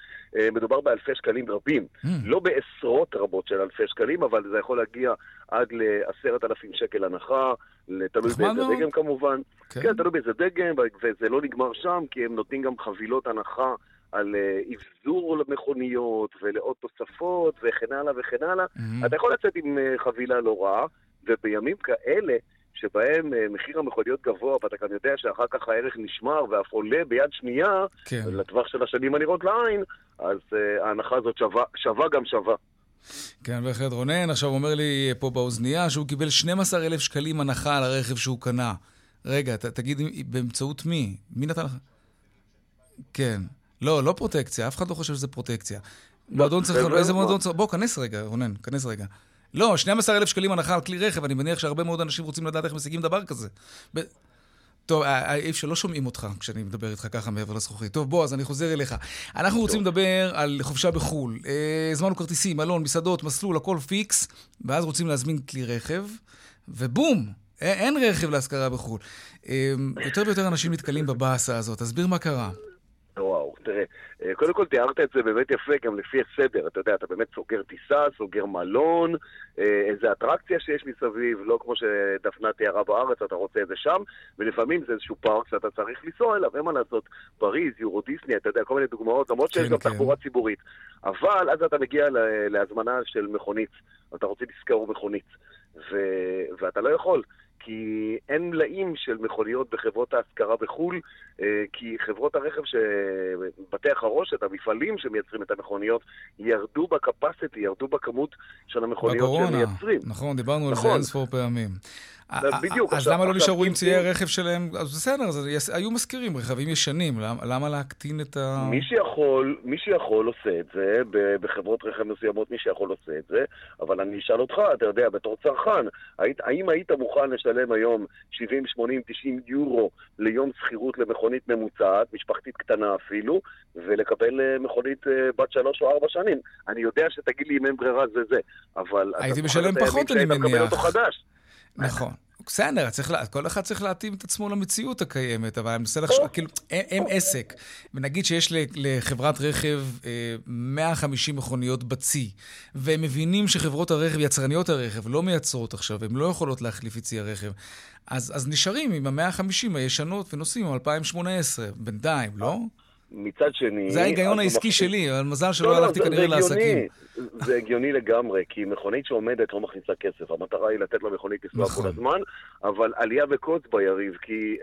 מדובר באלפי שקלים רבים. לא בעשרות רבות של אלפי שקלים, אבל זה יכול להגיע עד ל10,000 שקל הנחה, תלוי באיזה דגם כמובן. כן, תלוי באיזה דגם, וזה לא נגמר שם, כי הם נותנים גם חבילות הנחה על אבזור למכוניות, ולעוד תוספות, וכן הלאה וכן הלאה. אתה יכול לצאת עם חבילה לא רעה, ובימים כאלה, שבהם מחיר המכוניות גבוה, ואתה כאן יודע שאחר כך הערך נשמר, ואף עולה ביד שנייה, לטווח של השנים הנראות לעין, אז ההנחה הזאת שווה גם שווה. כן, בהחלט. רונן עכשיו אומר לי פה באוזנייה שהוא קיבל 12 אלף שקלים הנחה על הרכב שהוא קנה. רגע, תגיד באמצעות מי? מי נתן לך? כן. לא, לא פרוטקציה. אף אחד לא חושב שזה פרוטקציה. מועדון צריך... איזה מועדון צריך... בוא, כנס רגע, רונן. כנס רגע. לא, 12 אלף שקלים הנחה על כלי רכב. אני מניח שהרבה מאוד אנשים רוצים לדעת איך משיגים דבר כזה. טוב, אי שלא שומעים אותך כשאני מדבר איתך ככה מעבר לזכוכית. טוב, בוא, אז אני חוזר אליך. אנחנו רוצים לדבר על חופשה בחול. הזמנו כרטיסים, מלון, מסעדות, מסלול, הכל פיקס, ואז רוצים להזמין כלי רכב, ובום, אין רכב להשכרה בחול. יותר ויותר אנשים נתקלים בבאסה הזאת. תסביר מה קרה. וואו, תראה. קודם כל תיארת את זה באמת יפה, גם לפי הסדר, אתה יודע, אתה באמת סוגר טיסה, סוגר מלון, איזו אטרקציה שיש מסביב, לא כמו שדפנה תיארה בארץ, אתה רוצה את זה שם, ולפעמים זה איזשהו פארק שאתה צריך לנסוע אליו, אין מה לעשות, פריז, יורו דיסני, אתה יודע, כל מיני דוגמאות, למרות שיש גם תחבורה ציבורית, אבל אז אתה מגיע להזמנה של מכונית, אתה רוצה לזכור מכונית, ואתה לא יכול, כי אין מלאים של מכוניות בחברות ההשכרה בחול, כי חברות הרכב שבתי החרושת, המפעלים שמייצרים את המכוניות, ירדו בקפסיטי, ירדו בכמות של המכוניות שהם מייצרים. נכון, דיברנו על זה אינספור פעמים. אז למה לא נשארו עם ציי הרכב שלהם? אז בסדר, היו מזכירים רכבים ישנים, למה להקטין את ה... מי שיכול עושה את זה, בחברות רכב מסוימות מי שיכול עושה את זה, אבל אני אשאל אותך, אתה יודע, בתור צרכן, האם היית מוכן לשלם היום 70, 80, 90 יורו ליום שכירות למכונית ממוצעת, משפחתית קטנה אפילו, ולקבל מכונית בת 3 או 4 שנים? אני יודע שתגיד לי אם אין ברירה זה, אבל... הייתי משלם פחות, אני מניח. נכון. בסדר, כל אחד צריך להתאים את עצמו למציאות הקיימת, אבל אני מנסה לחשוב, כאילו, הם עסק. ונגיד שיש לחברת רכב 150 מכוניות בצי, והם מבינים שחברות הרכב, יצרניות הרכב, לא מייצרות עכשיו, הן לא יכולות להחליף את צי הרכב. אז נשארים עם ה-150 הישנות ונוסעים עם 2018, בינתיים, לא? מצד שני... זה ההיגיון העסקי שלי, אבל מזל שלא הלכתי כנראה לעסקים. זה הגיוני לגמרי, כי מכונית שעומדת לא מכניסה כסף. המטרה היא לתת לה מכונית לסלוע כל הזמן, אבל עלייה וקוץ ביריב, כי...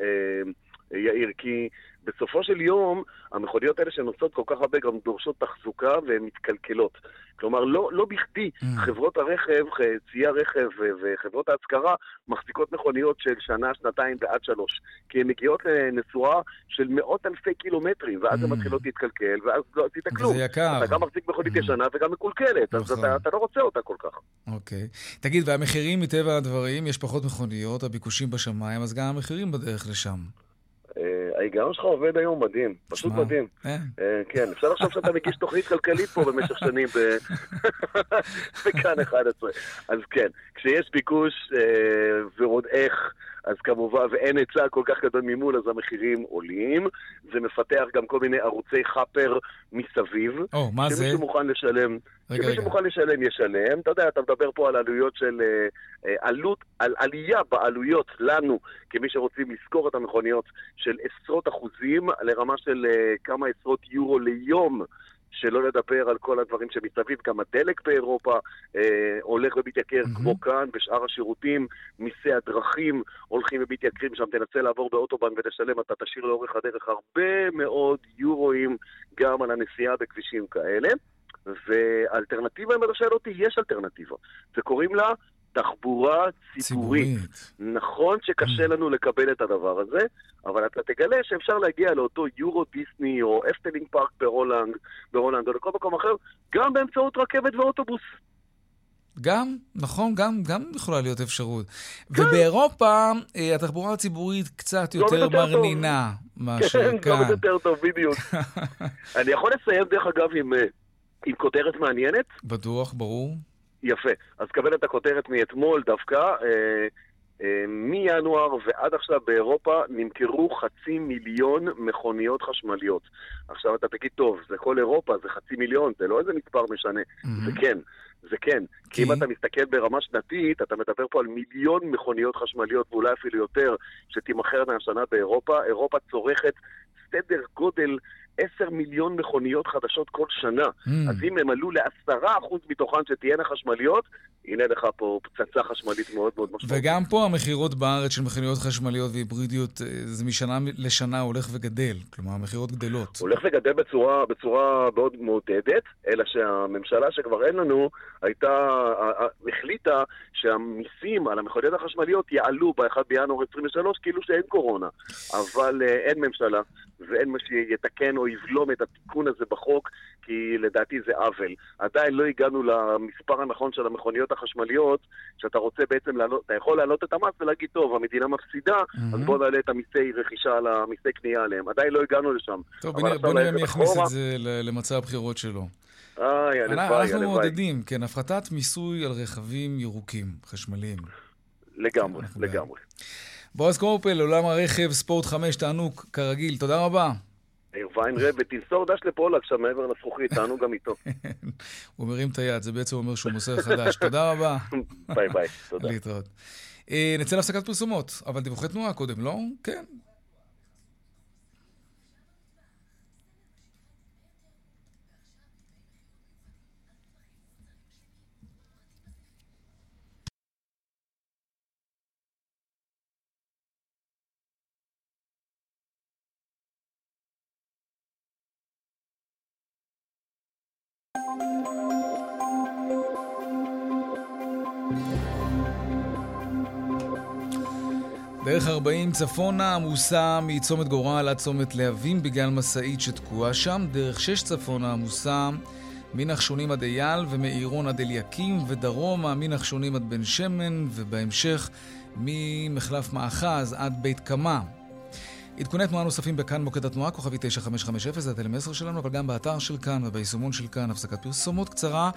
יאיר, כי בסופו של יום המכוניות האלה שנוסעות כל כך הרבה גם דורשות תחזוקה והן מתקלקלות. כלומר, לא בכדי חברות הרכב, ציי הרכב וחברות ההשכרה מחזיקות מכוניות של שנה, שנתיים ועד 3, כי הן מגיעות לנסועה של מאות אלפי קילומטרים, ואז הן מתחילות להתקלקל, ואז לא תתקלו. זה יקר. אתה גם מחזיק מכונית ישנה וגם מקולקלת, אז אתה לא רוצה אותה כל כך. אוקיי. תגיד, והמחירים מטבע הדברים, יש פחות מכוניות, הביקושים בשמיים, אז גם המחירים בדרך לשם. ההיגיון שלך עובד היום מדהים, פשוט מדהים. כן, אפשר לחשוב שאתה מגיש תוכנית כלכלית פה במשך שנים בכאן 11. אז כן, כשיש ביקוש ועוד איך, אז כמובן, ואין היצע כל כך גדול ממול, אז המחירים עולים. זה מפתח גם כל מיני ערוצי חפר מסביב. מה זה? כמי שמוכן לשלם, ישלם. אתה יודע, אתה מדבר פה על עלויות של... על עלייה בעלויות לנו, כמי שרוצים לזכור את המכוניות, של 10% לרמה של כמה עשרות יורו ליום. שלא לדבר על כל הדברים שמסביב, גם הדלק באירופה הולך ומתייקר כמו כאן, בשאר השירותים, מיסי הדרכים הולכים ומתייקרים, שם תנסה לעבור באוטובן ולשלם, אתה תשאיר לאורך הדרך הרבה מאוד יורוים גם על הנסיעה בכבישים כאלה, ואלטרנטיבה, אם אתה שואל אותי, יש אלטרנטיבה, זה קוראים לה תחבורה ציבורית. נכון שקשה לנו לקבל את הדבר הזה, אבל אתה תגלה שאפשר להגיע לאותו יורו דיסני או אפטלינג פארק ברולנד או לכל מקום אחר, גם באמצעות רכבת ואוטובוס. גם, נכון, גם יכולה להיות אפשרות. ובאירופה התחבורה הציבורית קצת יותר מרנינה מאשר כאן. כן, גם יותר טוב, בדיוק. אני יכול לסיים דרך אגב עם כותרת מעניינת? בטוח, ברור. יפה. אז קבל את הכותרת מאתמול דווקא. מינואר ועד עכשיו באירופה נמכרו 500,000 מכוניות חשמליות. עכשיו אתה תגיד טוב, זה כל אירופה, זה 500,000, זה לא איזה מספר משנה. זה כן. כי אם אתה מסתכל ברמה שנתית, אתה מדבר פה על 1,000,000 מכוניות חשמליות, ואולי אפילו יותר, שתימכרנה השנה באירופה. אירופה צורכת סדר גודל 10,000,000 מכוניות חדשות כל שנה. אז אם הם עלו ל10% מתוכן שתהיינה חשמליות, הנה לך פה פצצה חשמלית מאוד מאוד משמעותית. וגם פה המחירות בארץ של מכוניות חשמליות והיברידיות, זה משנה לשנה הולך וגדל. כלומר, המחירות גדלות. הולך וגדל בצורה מאוד מעודדת, אלא שהממשלה שכבר אין לנו, החליטה שהמיסים על המכוניות החשמליות יעלו ב-1 בינואר 23, כאילו שאין קורונה. אבל אין ממשלה, ואין מה שיתקן או יבלום את התיקון הזה בחוק, כי לדעתי זה עוול. עדיין לא הגענו למספר הנכון של המכוניות החשמליות, שאתה רוצה בעצם לעלות, אתה יכול לעלות את המס ולהגיד, טוב, המדינה מפסידה, אז בוא נעלה את המיסי רכישה על המיסי קנייה עליהם. עדיין לא הגענו לשם. טוב, בוא נראה מי יכניס את זה למצע הבחירות שלו. אנחנו מעודדים, כן, הפחתת מיסוי על רכבים ירוקים, חשמליים. לגמרי. בועז קורפל, עולם הרכב, ספורט 5, תענוג, כרגיל. תודה רבה. יאיר ויינרב, ותמסור דש לפולק שם מעבר לזכוכית, תענו גם איתו. הוא מרים את היד, זה בעצם אומר שהוא מוסר חדש. תודה רבה. ביי ביי, תודה. להתראות. נצא להפסקת פרסומות, אבל דיווחי תנועה קודם, לא? כן. דרך 40 צפונה עמוסה מצומת גורל עד צומת להבים בגלל מסעית שתקועה שם. דרך 6 צפונה עמוסה מנחשונים עד אייל ומאירון עד אליקים, ודרומה מנחשונים עד בן שמן, ובהמשך ממחלף מאחז עד בית קמה. עדכוני תנועה נוספים בכאן מוקד התנועה, כוכבי 9550, זה הטלמסר שלנו, אבל גם באתר של כאן וביישומון של כאן. הפסקת פרסומות קצרה,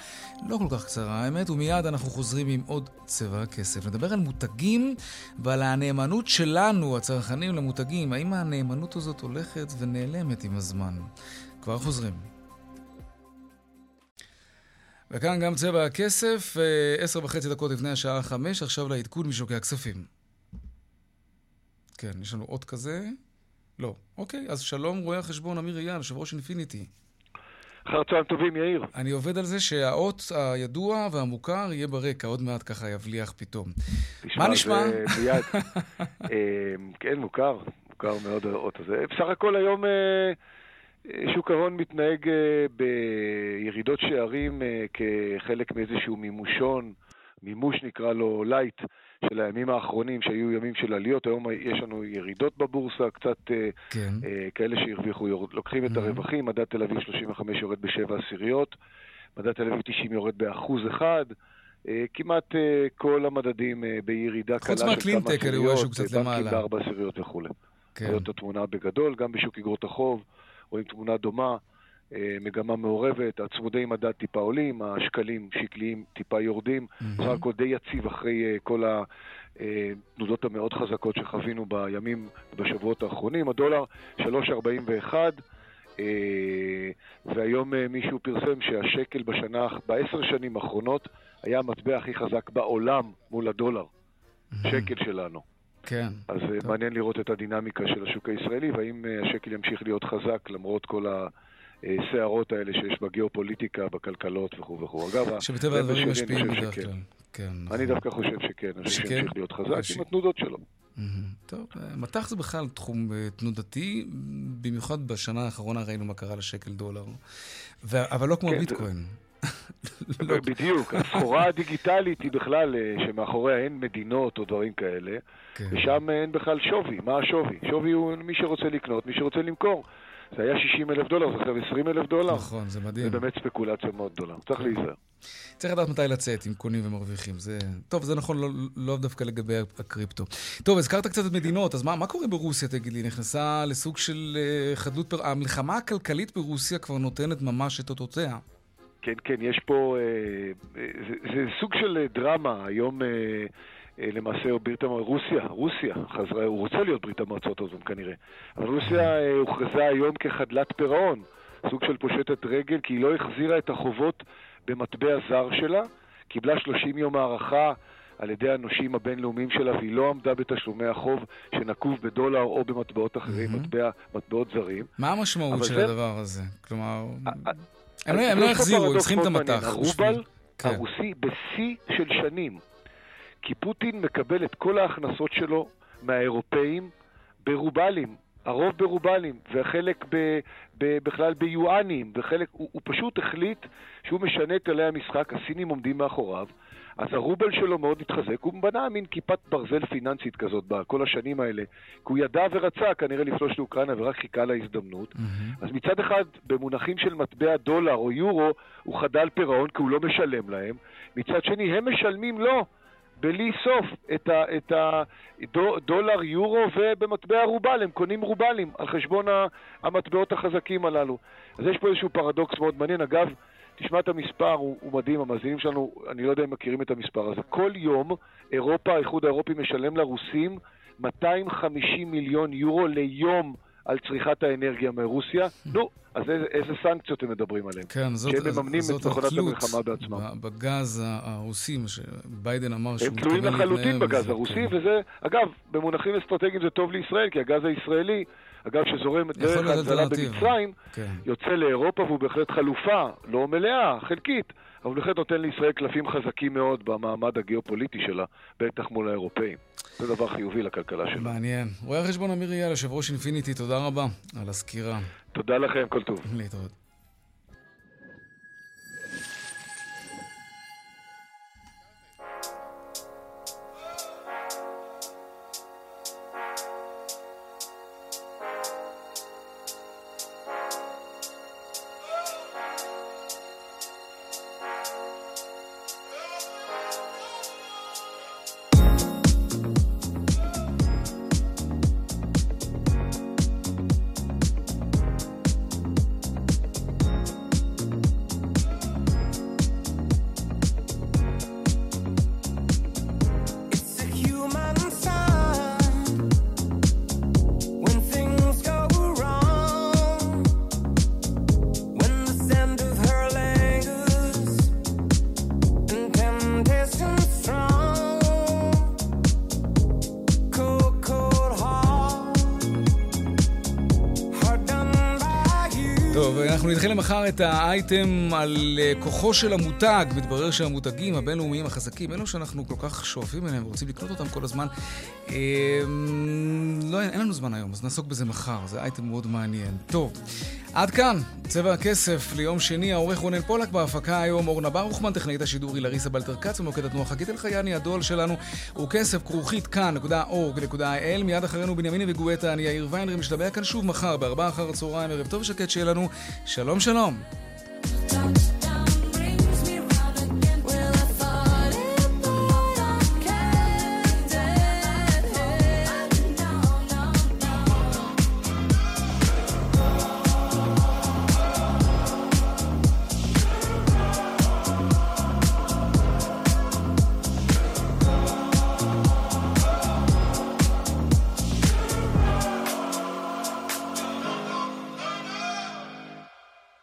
לא כל כך קצרה האמת, ומיד אנחנו חוזרים עם עוד צבע הכסף. נדבר על מותגים ועל הנאמנות שלנו, הצרכנים, למותגים. האם הנאמנות הזאת הולכת ונעלמת עם הזמן? כבר חוזרים. וכאן גם צבע הכסף, 10:30 דקות לפני השעה 5, עכשיו לעדכון משוקי הכספים. כן, יש לנו עוד כזה. לא. אוקיי, אז שלום, רואה החשבון אמיר איאל, יושב ראש אינפיניטי. אחר צהריים טובים, יאיר. אני עובד על זה שהאות הידוע והמוכר יהיה ברקע, עוד מעט ככה יבליח פתאום. מה נשמע? ביד. כן, מוכר. מוכר מאוד האות הזה. בסך הכל היום שוק ההון מתנהג בירידות שערים כחלק מאיזשהו מימושון, מימוש נקרא לו לייט, של הימים האחרונים שהיו ימים של עליות. היום יש לנו ירידות בבורסה, קצת כן. כאלה שהרוויחו, לוקחים את הרווחים. מדד תל אביב 35 יורד ב7 עשיריות, מדד תל אביב 90 יורד ב1%, כמעט כל המדדים בירידה קלה של כמה עשיריות, בנקים ב4 עשיריות וכו'. כן. זאת התמונה בגדול, גם בשוק אגרות החוב, רואים תמונה דומה, מגמה מעורבת, הצמודי מדד טיפה עולים, השקלים שקליים טיפה יורדים, רק עוד די יציב אחרי כל התנודות המאוד חזקות שחווינו בימים ובשבועות האחרונים. הדולר 3.41, והיום מישהו פרסם שהשקל בשנה, ב10 שנים האחרונות, היה המטבע הכי חזק בעולם מול הדולר, שקל שלנו. כן. אז טוב. מעניין לראות את הדינמיקה של השוק הישראלי, והאם השקל ימשיך להיות חזק למרות כל הסערות האלה שיש בגיאופוליטיקה, בכלכלות וכו'. אגב, שבטבע הדברים משפיעים בדרך כלל. אני דווקא חושב שכן. אני חושב שצריך להיות חזק עם התנודות שלו. טוב, מתח זה בכלל תחום תנודתי, במיוחד בשנה האחרונה ראינו מה קרה לשקל דולר, אבל לא כמו ביטקוין. בדיוק, הסחורה הדיגיטלית היא בכלל שמאחוריה אין מדינות או דברים כאלה, ושם אין בכלל שווי. מה השווי? שווי הוא מי שרוצה לקנות, מי שרוצה למכור. זה היה 60,000 דולר, זה עכשיו 20,000 דולר. נכון, זה מדהים. זה באמת ספקולציה מאוד גדולה. צריך להיזהר. צריך לדעת מתי לצאת עם קונים ומרוויחים. טוב, זה נכון, לא דווקא לגבי הקריפטו. טוב, הזכרת קצת את מדינות, אז מה קורה ברוסיה, תגיד לי? נכנסה לסוג של חדלות פרעה. המלחמה הכלכלית ברוסיה כבר נותנת ממש את אותותיה. כן, כן, יש פה... זה סוג של דרמה. היום למעשה רוסיה חזרה, הוא רוצה להיות ברית המועצות הזו כנראה, אבל רוסיה הוכרזה היום כחדלת פירעון, סוג של פושטת רגל, כי היא לא החזירה את החובות במטבע זר שלה, קיבלה 30 יום הערכה על ידי הנושים הבינלאומיים שלה, והיא לא עמדה בתשלומי החוב שנקוב בדולר או במטבעות אחרים, מטבעות זרים. מה המשמעות של הדבר הזה? כלומר, הם לא החזירו, הם צריכים את המטח. הרובל הרוסי בשיא של שנים, כי פוטין מקבל את כל ההכנסות שלו מהאירופאים ברובלים, הרוב ברובלים, וחלק בכלל ביואנים, וחלק, הוא פשוט החליט שהוא משנה את עלי המשחק, הסינים עומדים מאחוריו, אז הרובל שלו מאוד התחזק, הוא בנה מין כיפת ברזל פיננסית כזאת בכל השנים האלה, כי הוא ידע ורצה כנראה לפלוש לאוקראינה ורק חיכה להזדמנות. אז מצד אחד במונחים של מטבע דולר או יורו הוא חדל פירעון כי הוא לא משלם להם, מצד שני הם משלמים לו בלי סוף את הדולר, יורו, ובמטבע רובל, הם קונים רובלים על חשבון המטבעות החזקים הללו. אז יש פה איזשהו פרדוקס מאוד מעניין. אגב, תשמע את המספר, הוא מדהים, המאזינים שלנו, אני לא יודע אם מכירים את המספר הזה. כל יום אירופה, האיחוד האירופי משלם לרוסים 250 מיליון יורו ליום על צריכת האנרגיה מרוסיה. נו, אז איזה סנקציות הם מדברים עליהם? כן, כי הם מממנים את מכונת המלחמה בעצמם. בגז הרוסים, שביידן אמר שהוא... הם תלויים לחלוטין בגז הרוסי, וזה, אגב, במונחים אסטרטגיים זה טוב לישראל, כי הגז הישראלי, אגב, שזורם דרך ההנזלה במצרים, יוצא לאירופה, והוא בהחלט חלופה, לא מלאה, חלקית, אבל בהחלט נותן לישראל קלפים חזקים מאוד במעמד הגיאופוליטי שלה, בטח מול האירופאים. זה דבר חיובי לכלכלה שלנו. מעניין. רואה חשבון אמיר איאל, יושב ראש אינפיניטי, תודה רבה על הסקירה. תודה לכם, כל טוב. להתראות. נתחיל למחר את האייטם על כוחו של המותג. מתברר שהמותגים הבינלאומיים החזקים, אלו שאנחנו כל כך שואפים אליהם ורוצים לקנות אותם כל הזמן, לא, אין לנו זמן היום, אז נעסוק בזה מחר. זה אייטם מאוד מעניין. טוב, עד כאן צבע הכסף ליום שני. העורך רונן פולק, בהפקה היום אורנה ברוכמן, טכנאית השידור לריסה בלטרקץ, ומוקד התנועה חגית אל חייני. הדול שלנו הוא כסף כרוכית כאן.org.il. מיד אחרינו בנימיני וגואטה, אני יאיר ויינרב, משתבע כאן שוב מחר ב-4 אחר הצהריים. ערב טוב שקט שיהיה לנו. שלום שלום.